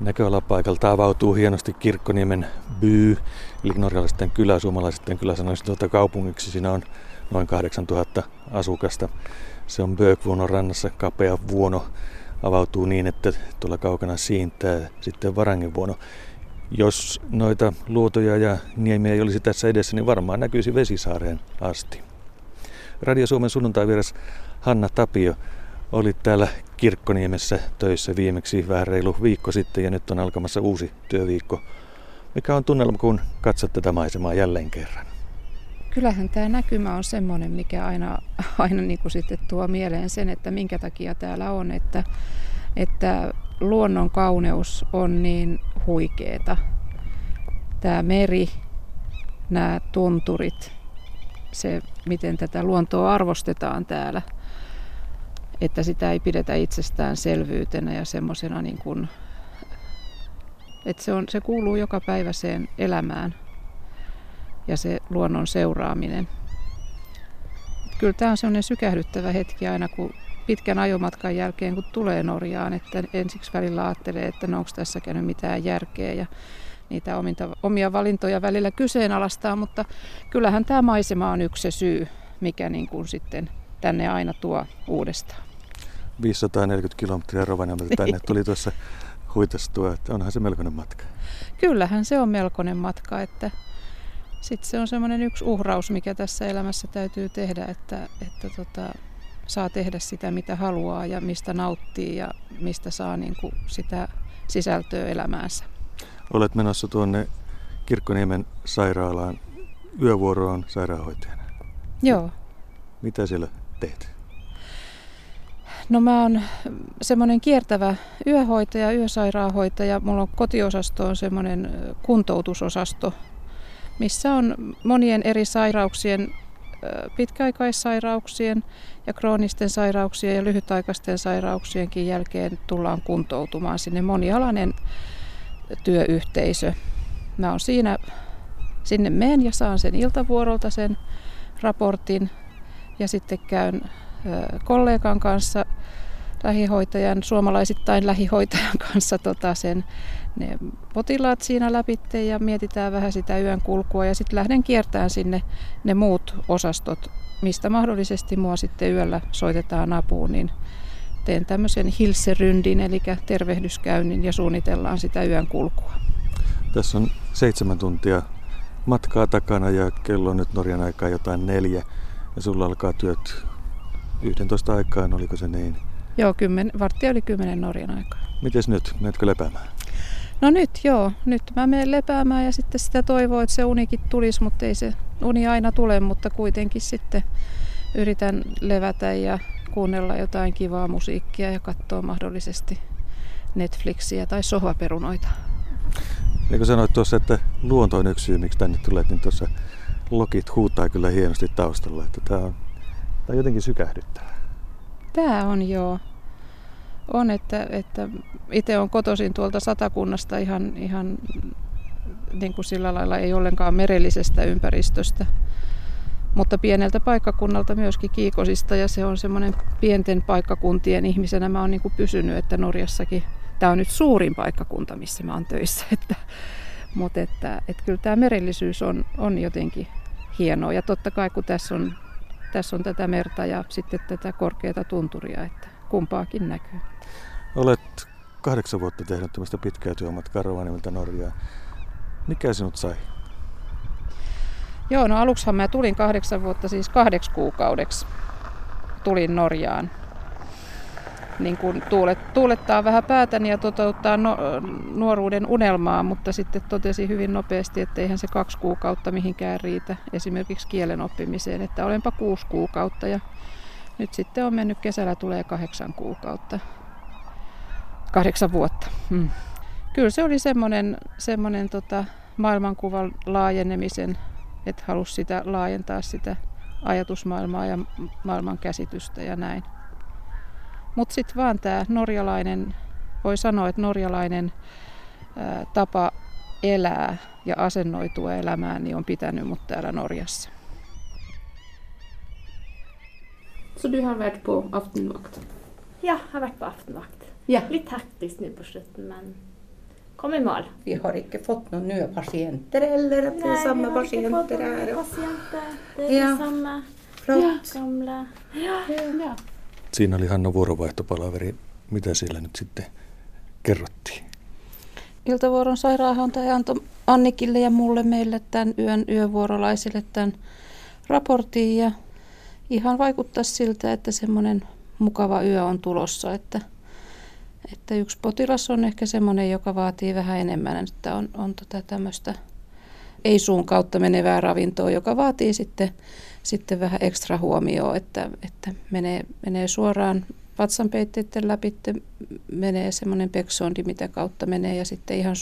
Näköalapaikalta avautuu hienosti Kirkkoniemen Bø, eli norjalaisten kylä, suomalaisten kylä sanoisin tuota kaupungiksi. Siinä on noin 8000 asukasta. Se on Bøvuonon rannassa, kapea vuono avautuu niin, että tuolla kaukana siintää sitten Varangin vuono. Jos noita luotoja ja niemiä ei olisi tässä edessä, niin varmaan näkyisi Vesisaareen asti. Radio Suomen sunnuntaivieras Hanna Tapio oli täällä Kirkkoniemessä töissä viimeksi vähän reilu viikko sitten ja nyt on alkamassa uusi työviikko. Mikä on tunnelma, kun katsot tätä maisemaa jälleen kerran? Kyllähän tämä näkymä on semmoinen, mikä aina niin kuin sitten tuo mieleen sen, että minkä takia täällä on, että luonnon kauneus on niin huikeeta. Tämä meri, nämä tunturit, se miten tätä luontoa arvostetaan täällä, että sitä ei pidetä itsestäänselvyytenä ja semmoisena, niin kuin, että se kuuluu jokapäiväiseen elämään ja se luonnon seuraaminen. Kyllä tämä on semmoinen sykähdyttävä hetki aina, kun pitkän ajomatkan jälkeen, kun tulee Norjaan, että ensiksi välillä ajattelee, että onko tässä käynyt mitään järkeä ja niitä omia valintoja välillä kyseenalaistaa, mutta kyllähän tämä maisema on yksi se syy, mikä niin kuin sitten tänne aina tuo uudestaan. 540 kilometriä Rovaniemeltä tänne tuli tuossa huitastua, että onhan se melkoinen matka. Kyllähän se on melkoinen matka, että sitten se on semmoinen yksi uhraus, mikä tässä elämässä täytyy tehdä, että saa tehdä sitä, mitä haluaa ja mistä nauttii ja mistä saa niin kuin sitä sisältöä elämäänsä. Olet menossa tuonne Kirkkoniemen sairaalaan yövuoroon sairaanhoitajana. Joo. Mitä siellä teet? No mä oon semmoinen kiertävä yöhoitaja, yösairaanhoitaja. Mulla on kotiosasto on semmoinen kuntoutusosasto, missä on monien eri sairauksien, pitkäaikaissairauksien ja kroonisten sairauksien ja lyhytaikaisten sairauksienkin jälkeen tullaan kuntoutumaan sinne monialainen työyhteisö. Mä oon sinne menen ja saan sen iltavuorolta sen raportin. Ja sitten käyn kollegan kanssa, lähihoitajan kanssa ne potilaat siinä läpitte ja mietitään vähän sitä yön kulkua. Ja sitten lähden kiertämään sinne ne muut osastot, mistä mahdollisesti mua sitten yöllä soitetaan apuun. Niin teen tämmöisen hilseryndin, eli tervehdyskäynnin ja suunnitellaan sitä yön kulkua. Tässä on 7 tuntia matkaa takana ja kello on nyt Norjan aikaa jotain 4. Ja sulla alkaa työt 11 aikaan, oliko se niin? Joo, 10:15 Norjan aikaa. Mites nyt? Menetkö lepäämään? No nyt joo. Nyt mä menen lepäämään ja sitten sitä toivoo, että se unikin tulisi, mutta ei se uni aina tule, mutta kuitenkin sitten yritän levätä ja kuunnella jotain kivaa musiikkia ja katsoa mahdollisesti Netflixiä tai sohvaperunoita. Niin kuin sanoit tuossa, että luonto on yksi syy, miksi tänne tulet, niin tuossa lokit huutaa kyllä hienosti taustalla, että tämä on jotenkin sykähdyttävää. Tämä on joo. On, että itse olen kotoisin tuolta Satakunnasta ihan niin kuin sillä lailla ei ollenkaan merellisestä ympäristöstä, mutta pieneltä paikkakunnalta myöskin Kiikosista ja se on semmoinen pienten paikkakuntien ihmisenä mä oon niin kuin pysynyt, että Norjassakin tämä on nyt suurin paikkakunta, missä mä oon töissä, mutta että kyllä tämä merellisyys on jotenkin hienoa. Ja totta kai kun tässä on tätä merta ja sitten tätä korkeata tunturia, että kumpaakin näkyy. Olet 8 vuotta tehnyt tämmöistä pitkää työmatkaa Rovaniemeltä Norjaan. Mikä sinut sai? Joo, no aluksihan mä tulin 8 vuotta, siis 8 kuukaudeksi tulin Norjaan. Niin kun tuulettaa vähän päätäni ja toteuttaa nuoruuden unelmaa, mutta sitten totesin hyvin nopeasti, että eihän se 2 kuukautta mihinkään riitä esimerkiksi kielen oppimiseen, että olenpa 6 kuukautta ja nyt sitten on mennyt kesällä tulee 8 kuukautta, 8 vuotta. Kyllä se oli semmoinen maailmankuvan laajenemisen, että halusi sitä laajentaa sitä ajatusmaailmaa ja maailman käsitystä ja näin. Mutta sitten vaan tämä norjalainen, voi sanoa, että norjalainen tapa elää ja asennoitua elämään niin on pitänyt mut täällä Norjassa. Så du har varit på aftenvakt? Ja, jag har varit på aftenvakt. Ja. Lite hektiskt nu på slutet, men kommer i mål. Vi har inte fått några nya patienter eller att det är samma patienter här. Det är samma gamla. Ja. Siinä oli Hanna vuorovaihtopalaveri. Mitä siellä nyt sitten kerrottiin? Iltavuoron sairaanhoitaja antoi Annikille ja mulle meille tämän yön yövuorolaisille tämän raportin. Ja ihan vaikuttaa siltä, että semmoinen mukava yö on tulossa. Että yksi potilas on ehkä semmoinen, joka vaatii vähän enemmän, että on tämmöistä ei suun kautta menevää ravintoa, joka vaatii sitten vähän ekstra huomioon, että menee suoraan vatsanpeitteiden läpi, menee semmoinen peksondi, mitä kautta menee, ja sitten ihan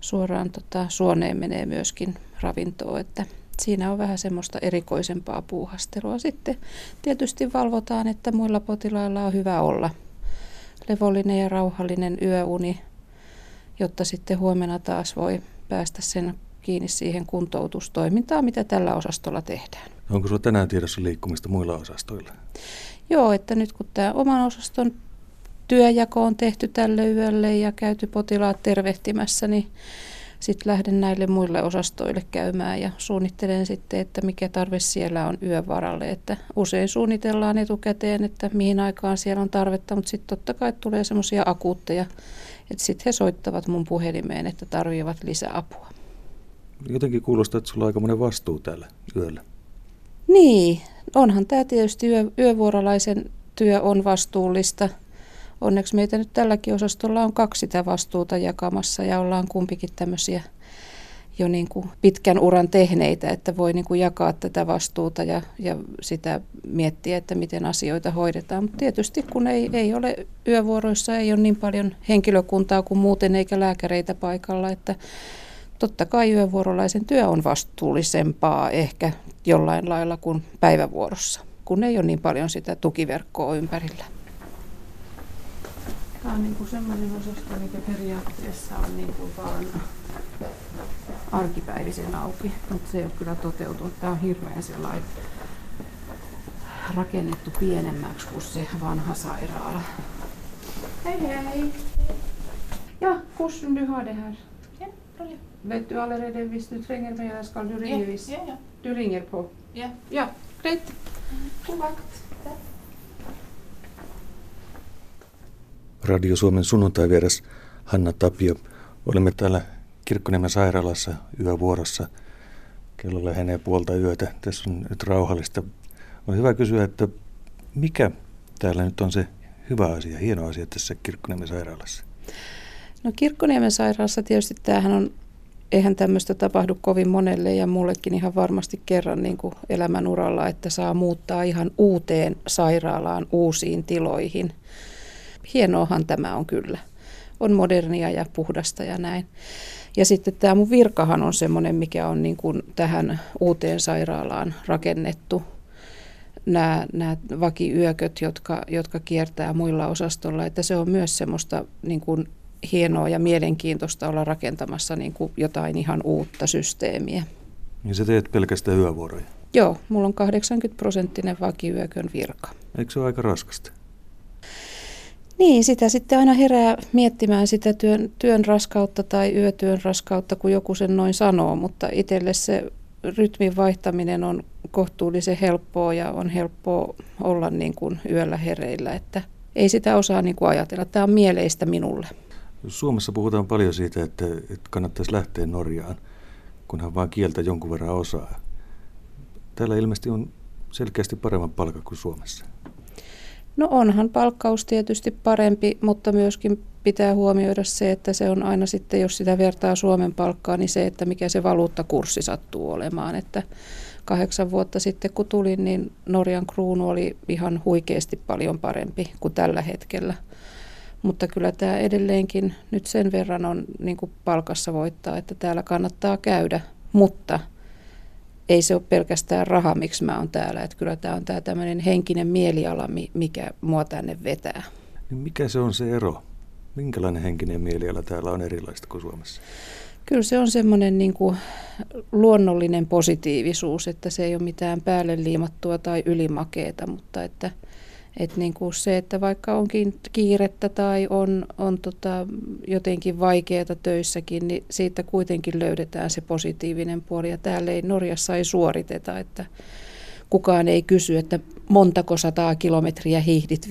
suoraan suoneen menee myöskin ravintoa, että siinä on vähän semmoista erikoisempaa puuhastelua. Sitten tietysti valvotaan, että muilla potilailla on hyvä olla levollinen ja rauhallinen yöuni, jotta sitten huomenna taas voi päästä sen kiinni siihen kuntoutustoimintaan, mitä tällä osastolla tehdään. Onko sinulla tänään tiedossa liikkumista muilla osastoilla? Joo, että nyt kun tämä oman osaston työjako on tehty tälle yölle ja käyty potilaat tervehtimässä, niin sitten lähden näille muille osastoille käymään ja suunnittelen sitten, että mikä tarve siellä on yön varalle. Että usein suunnitellaan etukäteen, että mihin aikaan siellä on tarvetta, mutta sitten totta kai tulee semmoisia akuutteja, että sitten he soittavat mun puhelimeen, että tarvitsevat lisäapua. Jotenkin kuulostaa, että sulla on aikamoinen vastuu täällä yöllä. Niin, onhan tämä tietysti yövuorolaisen työ on vastuullista. Onneksi meitä nyt tälläkin osastolla on kaksi sitä vastuuta jakamassa ja ollaan kumpikin tämmöisiä jo niin kuin pitkän uran tehneitä, että voi niin kuin jakaa tätä vastuuta ja sitä miettiä, että miten asioita hoidetaan. Mutta tietysti kun ei ole yövuoroissa, ei ole niin paljon henkilökuntaa kuin muuten eikä lääkäreitä paikalla, että totta kai yövuorolaisen työ on vastuullisempaa ehkä jollain lailla kuin päivävuorossa, kun ei ole niin paljon sitä tukiverkkoa ympärillä. Tämä on niin kuin sellainen osasto, mikä periaatteessa on niin kuin vaan arkipäivisen auki, mutta se ei ole kyllä toteutunut. Tämä on hirveän sellainen rakennettu pienemmäksi kuin se vanha sairaala. Hei hei! Ja, kus du har det här? Ja, bra. Vet du allerede, hvis du tränger mig, jag ska du ringa vis. Ja, ja. Du ringer på? Ja. Ja, greit. God vakt. Radio Suomen sunnuntaivieras Hanna Tapio. Olemme täällä Kirkkoniemen sairaalassa yövuorossa. Kello lähenee puolta yötä. Tässä on nyt rauhallista. On hyvä kysyä, että mikä täällä nyt on se hyvä asia, hieno asia tässä Kirkkoniemen sairaalassa? No Kirkkoniemen sairaalassa tietysti tämähän on, eihän tämmöistä tapahdu kovin monelle ja mullekin ihan varmasti kerran niin kuin elämän uralla, että saa muuttaa ihan uuteen sairaalaan, uusiin tiloihin. Hienoahan tämä on kyllä. On modernia ja puhdasta ja näin. Ja sitten tämä mun virkahan on semmoinen, mikä on niin kuin tähän uuteen sairaalaan rakennettu. Nämä vakiyököt, jotka kiertää muilla osastolla, että se on myös semmoista niin kuin hienoa ja mielenkiintoista olla rakentamassa niin kuin jotain ihan uutta systeemiä. Niin sä teet pelkästään yövuoroja? Joo, mulla on 80% vakiyökön virka. Eikö se ole aika raskasta? Niin, sitä sitten aina herää miettimään sitä työn raskautta tai yötyön raskautta, kun joku sen noin sanoo, mutta itselle se rytmin vaihtaminen on kohtuullisen helppoa ja on helppoa olla niin kuin yöllä hereillä, että ei sitä osaa niin kuin ajatella. Tämä on mieleistä minulle. Suomessa puhutaan paljon siitä, että kannattaisi lähteä Norjaan, kunhan vaan kieltä jonkun verran osaa. Täällä ilmeisesti on selkeästi paremman palkka kuin Suomessa. No onhan palkkaus tietysti parempi, mutta myöskin pitää huomioida se, että se on aina sitten, jos sitä vertaa Suomen palkkaa, niin se, että mikä se valuuttakurssi sattuu olemaan. Että 8 vuotta sitten kun tulin, niin Norjan kruunu oli ihan huikeasti paljon parempi kuin tällä hetkellä. Mutta kyllä tämä edelleenkin nyt sen verran on niin kuin palkassa voittaa, että täällä kannattaa käydä, mutta ei se ole pelkästään raha, miksi mä oon täällä. Että kyllä tämä on tämä tämmöinen henkinen mieliala, mikä mua tänne vetää. Mikä se on se ero? Minkälainen henkinen mieliala täällä on erilaista kuin Suomessa? Kyllä se on semmoinen niin kuin luonnollinen positiivisuus, että se ei ole mitään päälle liimattua tai ylimakeeta, mutta että Et niin kuin se, että vaikka onkin kiirettä tai on jotenkin vaikeata töissäkin, niin siitä kuitenkin löydetään se positiivinen puoli. Ja täällä Norjassa ei suoriteta, että kukaan ei kysy, että montako 100 kilometriä hiihdit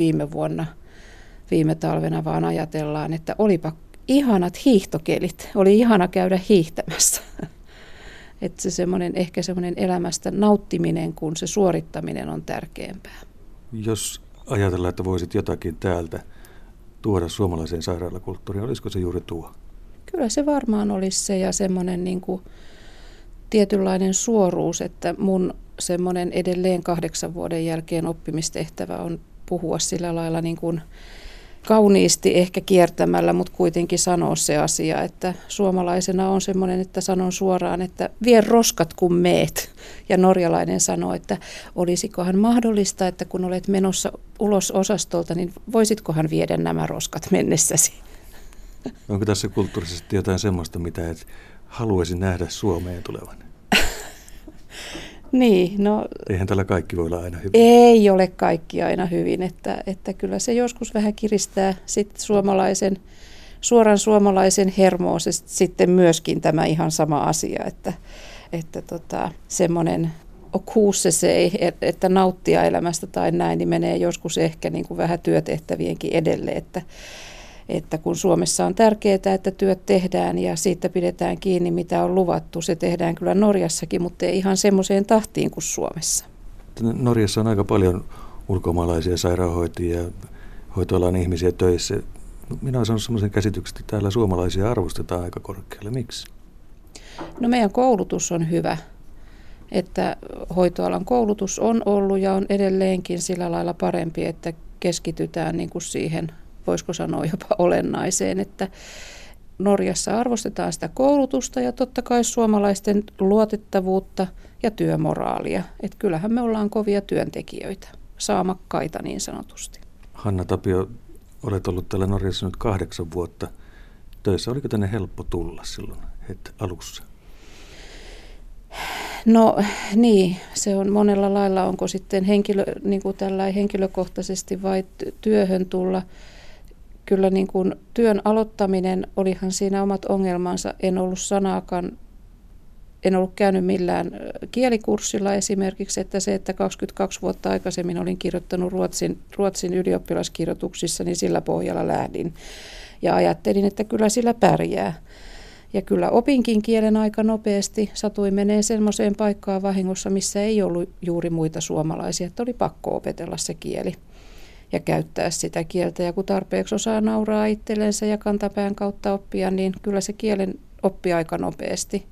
viime talvena, vaan ajatellaan, että olipa ihanat hiihtokelit, oli ihana käydä hiihtämässä. Että se ehkä semmoinen elämästä nauttiminen, kun se suorittaminen on tärkeämpää. Jos ajatellaan, että voisit jotakin täältä tuoda suomalaiseen sairaalakulttuuriin, olisiko se juuri tuo? Kyllä se varmaan olisi se ja semmoinen niin kuin tietynlainen suoruus, että mun semmoinen edelleen 8 vuoden jälkeen oppimistehtävä on puhua sillä lailla niin kuin kauniisti ehkä kiertämällä, mutta kuitenkin sanoa se asia, että suomalaisena on semmoinen, että sanon suoraan, että vie roskat kun meet. Ja norjalainen sanoo, että olisikohan mahdollista, että kun olet menossa ulos osastolta, niin voisitkohan viedä nämä roskat mennessäsi. Onko tässä kulttuurisesti jotain semmoista, mitä et haluaisi nähdä Suomeen tulevan? Niin, no, eihän tällä kaikki voi olla aina hyvin. Ei ole kaikki aina hyvin, että kyllä se joskus vähän kiristää sitten suoran suomalaisen hermoa sitten myöskin tämä ihan sama asia, että semmoinen okuussesei, että nauttia elämästä tai näin, niin menee joskus ehkä niin kuin vähän työtehtävienkin edelle, että kun Suomessa on tärkeää, että työt tehdään ja siitä pidetään kiinni, mitä on luvattu. Se tehdään kyllä Norjassakin, mutta ei ihan semmoiseen tahtiin kuin Suomessa. Norjassa on aika paljon ulkomaalaisia sairaanhoitajia, hoitoalan ihmisiä töissä. Minä olen saanut semmoisen käsityksen, että täällä suomalaisia arvostetaan aika korkealle. Miksi? No meidän koulutus on hyvä. Että hoitoalan koulutus on ollut ja on edelleenkin sillä lailla parempi, että keskitytään niin kuin siihen, voisiko sanoa jopa olennaiseen, että Norjassa arvostetaan sitä koulutusta ja totta kai suomalaisten luotettavuutta ja työmoraalia. Että kyllähän me ollaan kovia työntekijöitä, saamakkaita niin sanotusti. Hanna Tapio, olet ollut täällä Norjassa nyt 8 vuotta töissä. Oliko tänne helppo tulla silloin alussa? No niin, se on monella lailla, onko sitten henkilökohtaisesti vai työhön tulla. Kyllä niin kuin työn aloittaminen, olihan siinä omat ongelmansa, en ollut käynyt millään kielikurssilla esimerkiksi, että 22 vuotta aikaisemmin olin kirjoittanut ruotsin ylioppilaskirjoituksissa, niin sillä pohjalla lähdin ja ajattelin, että kyllä sillä pärjää. Ja kyllä opinkin kielen aika nopeasti, satuin menee semmoiseen paikkaan vahingossa, missä ei ollut juuri muita suomalaisia, että oli pakko opetella se kieli ja käyttää sitä kieltä. Ja kun tarpeeksi osaa nauraa itsellensä ja kantapään kautta oppia, niin kyllä se kielen oppi aika nopeasti.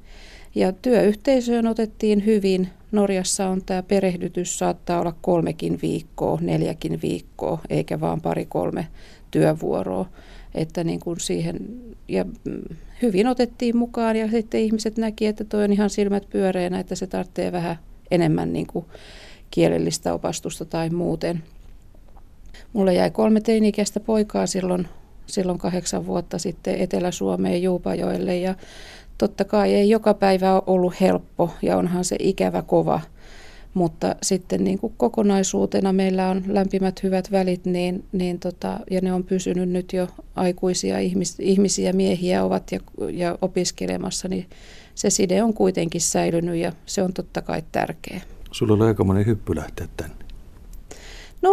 Ja työyhteisöön otettiin hyvin. Norjassa on tämä perehdytys, saattaa olla 3 viikkoa, 4 viikkoa, eikä vaan 2-3 työvuoroa. Että niin kuin siihen, ja hyvin otettiin mukaan ja sitten ihmiset näki, että toi on ihan silmät pyöreänä, että se tarvitsee vähän enemmän niin kuin kielellistä opastusta tai muuten. Mulle jäi 3 teini-ikäistä poikaa silloin 8 vuotta sitten Etelä-Suomeen Juupajoelle ja totta kai ei joka päivä ollut helppo ja onhan se ikävä kova, mutta sitten niin kuin kokonaisuutena meillä on lämpimät hyvät välit niin ja ne on pysynyt nyt jo aikuisia ihmisiä, miehiä ovat ja opiskelemassa, niin se side on kuitenkin säilynyt ja se on totta kai tärkeä. Sulla oli aika monen hyppy lähteä tänne. No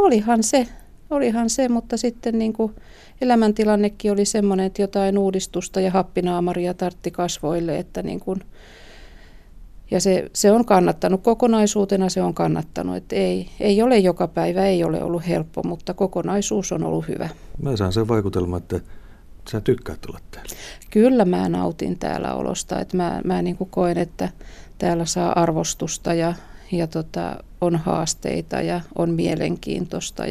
olihan se, mutta sitten niin kuin elämäntilannekin oli semmoinen, että jotain uudistusta ja happinaamaria tartti kasvoille, että niin kuin, ja se on kannattanut, kokonaisuutena se on kannattanut, että ei ole joka päivä, ei ole ollut helppo, mutta kokonaisuus on ollut hyvä. Mä saan sen vaikutelman, että sä tykkäät olla täällä. Kyllä mä nautin täällä olosta, että mä niin kuin koen, että täällä saa arvostusta ja on haasteita ja on mielenkiintoista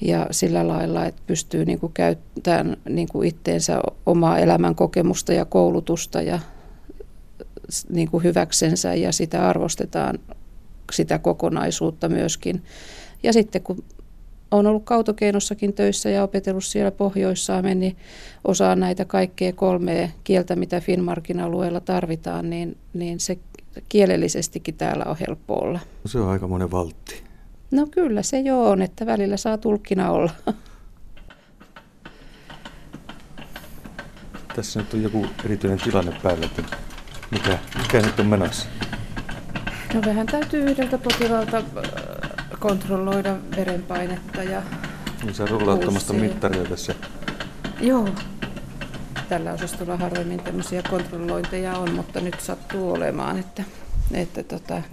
ja sillä lailla, että pystyy niin kuin käyttämään niin kuin itteensä omaa elämän kokemusta ja koulutusta ja niin kuin hyväksensä ja sitä arvostetaan, sitä kokonaisuutta myöskin. Ja sitten kun olen ollut kautokeinossakin töissä ja opetellut siellä Pohjois-Saamen, niin osaan näitä kaikkea 3 kieltä, mitä Finmarkin alueella tarvitaan, niin se kielellisestikin täällä on helppo olla. Se on aikamoinen valtti. No kyllä se joo on, että välillä saa tulkkina olla. Tässä nyt on joku erityinen tilanne päällä, että mikä nyt on menossa? No vähän täytyy yhdeltä potilaalta kontrolloida verenpainetta ja niin sä rullauttamasta mittaria tässä. Joo. Tällä osastolla harvemmin tämmöisiä kontrollointeja on, mutta nyt sattuu olemaan, että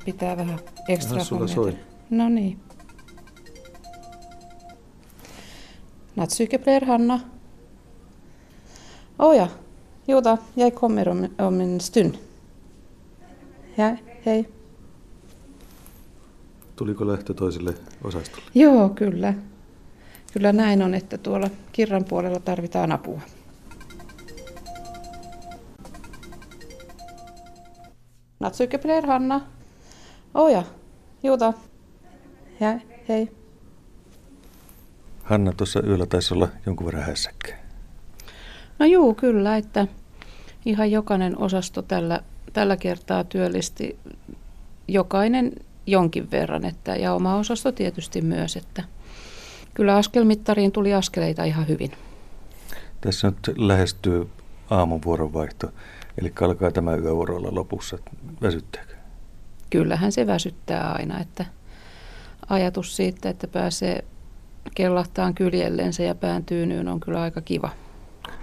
pitää vähän ekstra huomioida. No niin. Natsykepler Hanna. Åja, Joda, jag kommer om en stund. Ja, hei. Tuliko lähtö toiselle osastolle? Joo, kyllä. Kyllä näin on, että tuolla Kirran puolella tarvitaan apua. Natsykepler Hanna. Åja, Joda. Ja, hei. Hanna, tuossa yöllä taisi olla jonkun verran hässäkkää. No juu, kyllä, että ihan jokainen osasto tällä kertaa työllisti jokainen jonkin verran, että, ja oma osasto tietysti myös, että kyllä askelmittariin tuli askeleita ihan hyvin. Tässä nyt lähestyy aamun vuoronvaihto, eli alkaa tämä yövuoro olla lopussa. Väsyttääkö? Kyllähän se väsyttää aina, että ajatus siitä, että pääsee kellahtaan kyljellensä ja pään tyynyyn on kyllä aika kiva.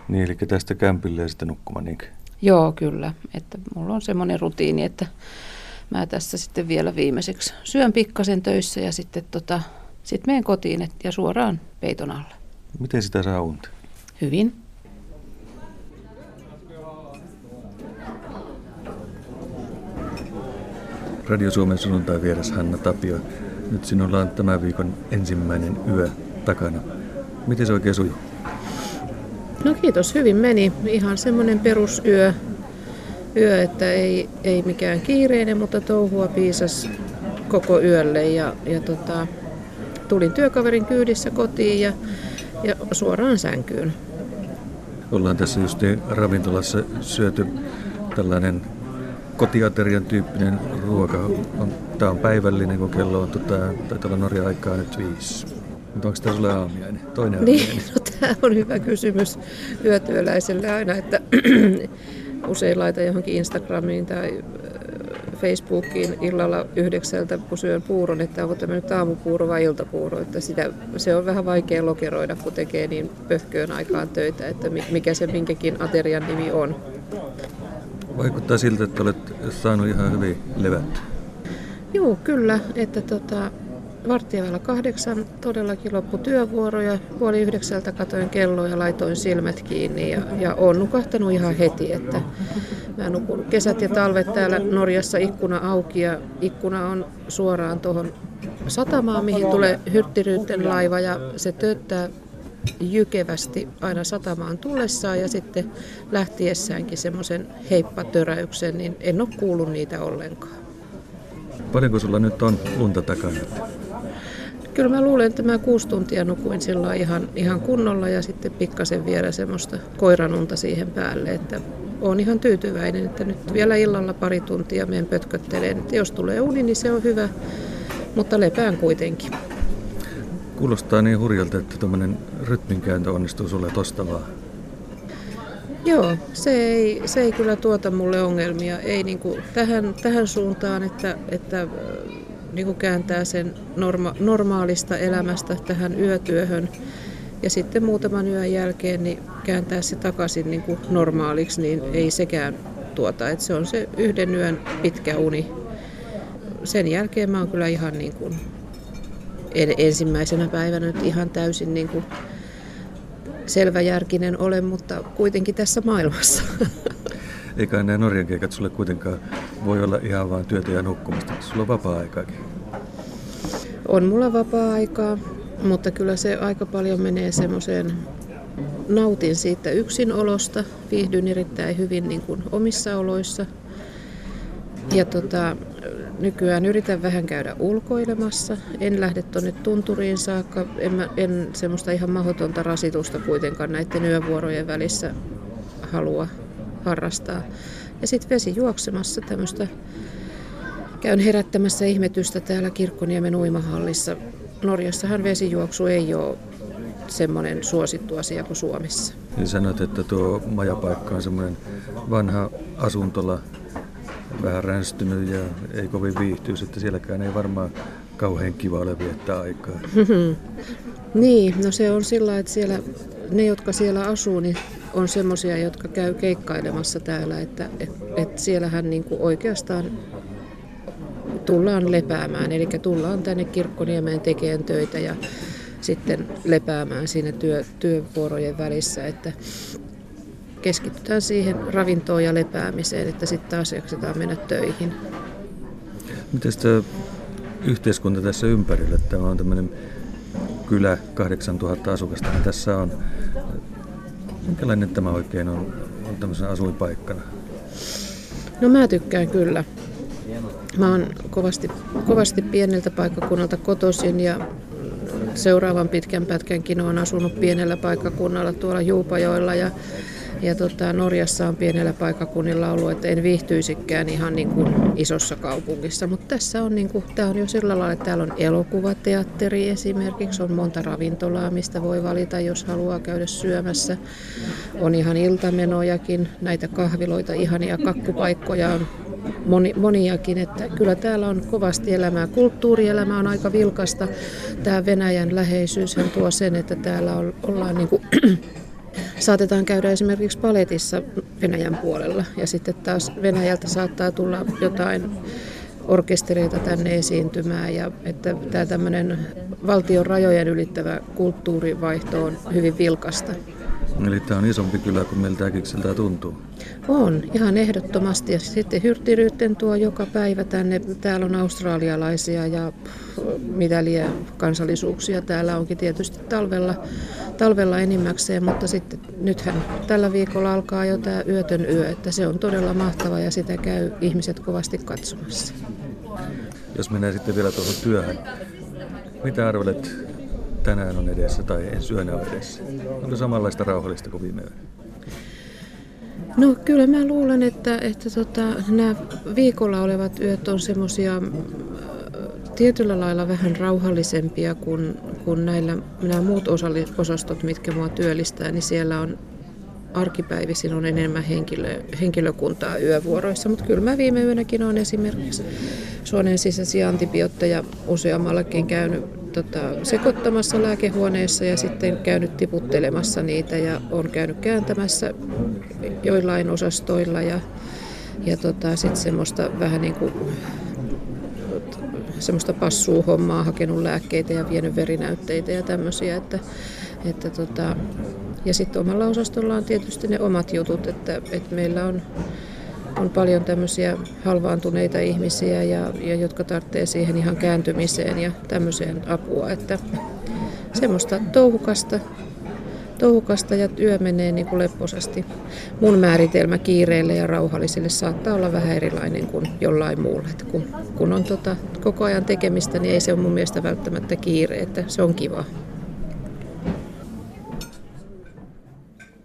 Niin, eli tästä kämpille ja sitten nukkumaan niinkö? Joo, kyllä. Että mulla on semmoinen rutiini, että mä tässä sitten vielä viimeiseksi syön pikkasen töissä ja sitten sit menen kotiin ja suoraan peiton alle. Miten sitä saa unta? Hyvin. Radio Suomen sunnuntai vieras Hanna Tapio. Nyt sinulla on tämän viikon ensimmäinen yö takana. Miten se oikein sujuu? No kiitos, hyvin meni. Ihan semmoinen perusyö, että ei mikään kiireinen, mutta touhua piisasi koko yölle. Ja tulin työkaverin kyydissä kotiin ja suoraan sänkyyn. Ollaan tässä just ravintolassa syöty tällainen kotiaterian tyyppinen ruoka. Tämä on päivällinen, kun kello on taitaa olla Norja-aikaa nyt 5. Mutta onko tämä sulle aamiainen? Toinen aamiainen? Niin, no, tämä on hyvä kysymys yötyöläiselle aina, että usein laitan johonkin Instagramiin tai Facebookiin illalla 9, kun syön puuron, että onko tämä nyt aamupuuro vai iltapuuro. Että se on vähän vaikea lokeroida, kun tekee niin pöhköön aikaan töitä, että mikä se minkäkin aterian nimi on. Vaikuttaa siltä, että olet saanut ihan hyvin levättyä. Joo, kyllä, että 7:45 todellakin loppu työvuoro ja 8:30 katoin kelloa ja laitoin silmät kiinni ja olen nukahtanut ihan heti. Että mä nukun kesät ja talvet täällä Norjassa ikkuna auki ja ikkuna on suoraan tuohon satamaan, mihin tulee Hyrttiryytten laiva ja se tööttää jykevästi aina satamaan tullessaan ja sitten lähtiessäänkin semmoisen heippatöräyksen, niin en ole kuullut niitä ollenkaan. Paljonko sulla nyt on lunta takana? Kyllä mä luulen, että mä 6 tuntia nukuin sillä ihan kunnolla ja sitten pikkasen vielä semmoista koiranunta siihen päälle. Että olen ihan tyytyväinen, että nyt vielä illalla 2 tuntia menen pötkötteleen. Että jos tulee uni, niin se on hyvä, mutta lepään kuitenkin. Kuulostaa niin hurjalta, että tuommoinen rytminkääntö onnistuu sulle tosta vaan. Joo, se ei kyllä tuota mulle ongelmia, ei niinku tähän suuntaan, että niinku kääntää sen normaalista elämästä tähän yötyöhön ja sitten muutaman yön jälkeen niin kääntää se takaisin niinku normaaliksi, niin ei sekään tuota, että se on se 1 yön pitkä uni. Sen jälkeen mä oon kyllä ihan niinku ensimmäisenä päivänä nyt ihan täysin niinku selväjärkinen olen, mutta kuitenkin tässä maailmassa. Eikä nämä Norjan keikat sulle kuitenkaan voi olla ihan vaan työtä ja nukkumista. Sulla on vapaa-aikaakin. On mulla vapaa-aikaa, mutta kyllä se aika paljon menee semmoiseen nautin siitä yksinolosta. Viihdyn erittäin hyvin niin kuin omissa oloissa. Ja nykyään yritän vähän käydä ulkoilemassa. En lähde tuonne tunturiin saakka. En semmoista ihan mahdotonta rasitusta kuitenkaan näiden yövuorojen välissä halua harrastaa. Ja sitten vesi juoksemassa tämmöistä Käyn herättämässä ihmetystä täällä Kirkkoniemen uimahallissa. Norjassahan vesijuoksu ei ole semmoinen suosittu asia kuin Suomessa. Niin sanot, että tuo majapaikka on semmoinen vanha asuntola, vähän ränstynyt ja ei kovin viihtyisi, että sielläkään ei varmaan kauhean kiva ole viettää aikaa. Niin, no se on sillä, että siellä, ne jotka siellä asuu, niin on semmoisia, jotka käy keikkailemassa täällä, että siellähän niin kuin oikeastaan tullaan lepäämään, eli tullaan tänne Kirkkoniemeen tekemään töitä ja sitten lepäämään siinä työvuorojen välissä, että keskitytään siihen ravintoon ja lepäämiseen, että sitten taas jaksetaan mennä töihin. Miten tämä yhteiskunta tässä ympärillä? Tämä on tämmöinen kylä, 8000 asukasta tässä on. Minkälainen tämä oikein on tämmöisenä asuinpaikkana? No mä tykkään kyllä. Mä oon kovasti pieneltä paikkakunnalta kotoisin ja seuraavan pitkän pätkänkin oon asunut pienellä paikkakunnalla tuolla Juupajoilla ja Norjassa on pienellä paikkakunnilla ollut, että en viihtyisikään ihan niin kuin isossa kaupungissa. Mutta tässä on, niin kuin, tää on jo sillä lailla, että täällä on elokuvateatteri esimerkiksi, on monta ravintolaa, mistä voi valita, jos haluaa käydä syömässä. On ihan iltamenojakin, näitä kahviloita, ihania kakkupaikkoja on moniakin. Että kyllä täällä on kovasti elämää. Kulttuurielämä on aika vilkasta. Tämä Venäjän läheisyyshän tuo sen, että täällä ollaan niin kuin saatetaan käydä esimerkiksi paletissa Venäjän puolella ja sitten taas Venäjältä saattaa tulla jotain orkestereita tänne esiintymään ja että tämä tämmöinen valtion rajojen ylittävä kulttuurivaihto on hyvin vilkasta. Eli tämä on isompi kylä kuin meiltä äkikseltään tuntuu? On, ihan ehdottomasti. Ja sitten hyrttiryytten tuo joka päivä tänne. Täällä on australialaisia ja mitä liian kansallisuuksia. Täällä onkin tietysti talvella enimmäkseen, mutta sitten nythän tällä viikolla alkaa jo tämä yötön yö. Että se on todella mahtava ja sitä käy ihmiset kovasti katsomassa. Jos mennään sitten vielä tuohon työhön. Mitä arvelet? Tänään on edessä tai ensi yönä on edessä. Onko samanlaista rauhallista kuin viime yönä? No kyllä mä luulen, että nämä viikolla olevat yöt on semmoisia tietyllä lailla vähän rauhallisempia kuin nämä muut osastot, mitkä mua työllistää, niin siellä on arkipäivisin on enemmän henkilökuntaa yövuoroissa, mutta kyllä mä viime yönäkin olen esimerkiksi suonen sisäisiä antibiootteja useammallakin käynyt sekoittamassa lääkehuoneessa ja sitten käynyt tiputtelemassa niitä ja on käynyt kääntämässä joillain osastoilla ja sitten semmoista vähän niin kuin semmoista passuuhommaa, hakenut lääkkeitä ja vienyt verinäytteitä ja tämmöisiä, että ja sitten omalla osastolla on tietysti ne omat jutut, että meillä on paljon tämmöisiä halvaantuneita ihmisiä ja jotka tarvitsee siihen ihan kääntymiseen ja tämmöiseen apua, että semmoista touhukasta ja työ menee niin kuin lepposasti. Mun määritelmä kiireille ja rauhallisille saattaa olla vähän erilainen kuin jollain muulla, että kun on koko ajan tekemistä, niin ei se ole mun mielestä välttämättä kiire, että se on kiva.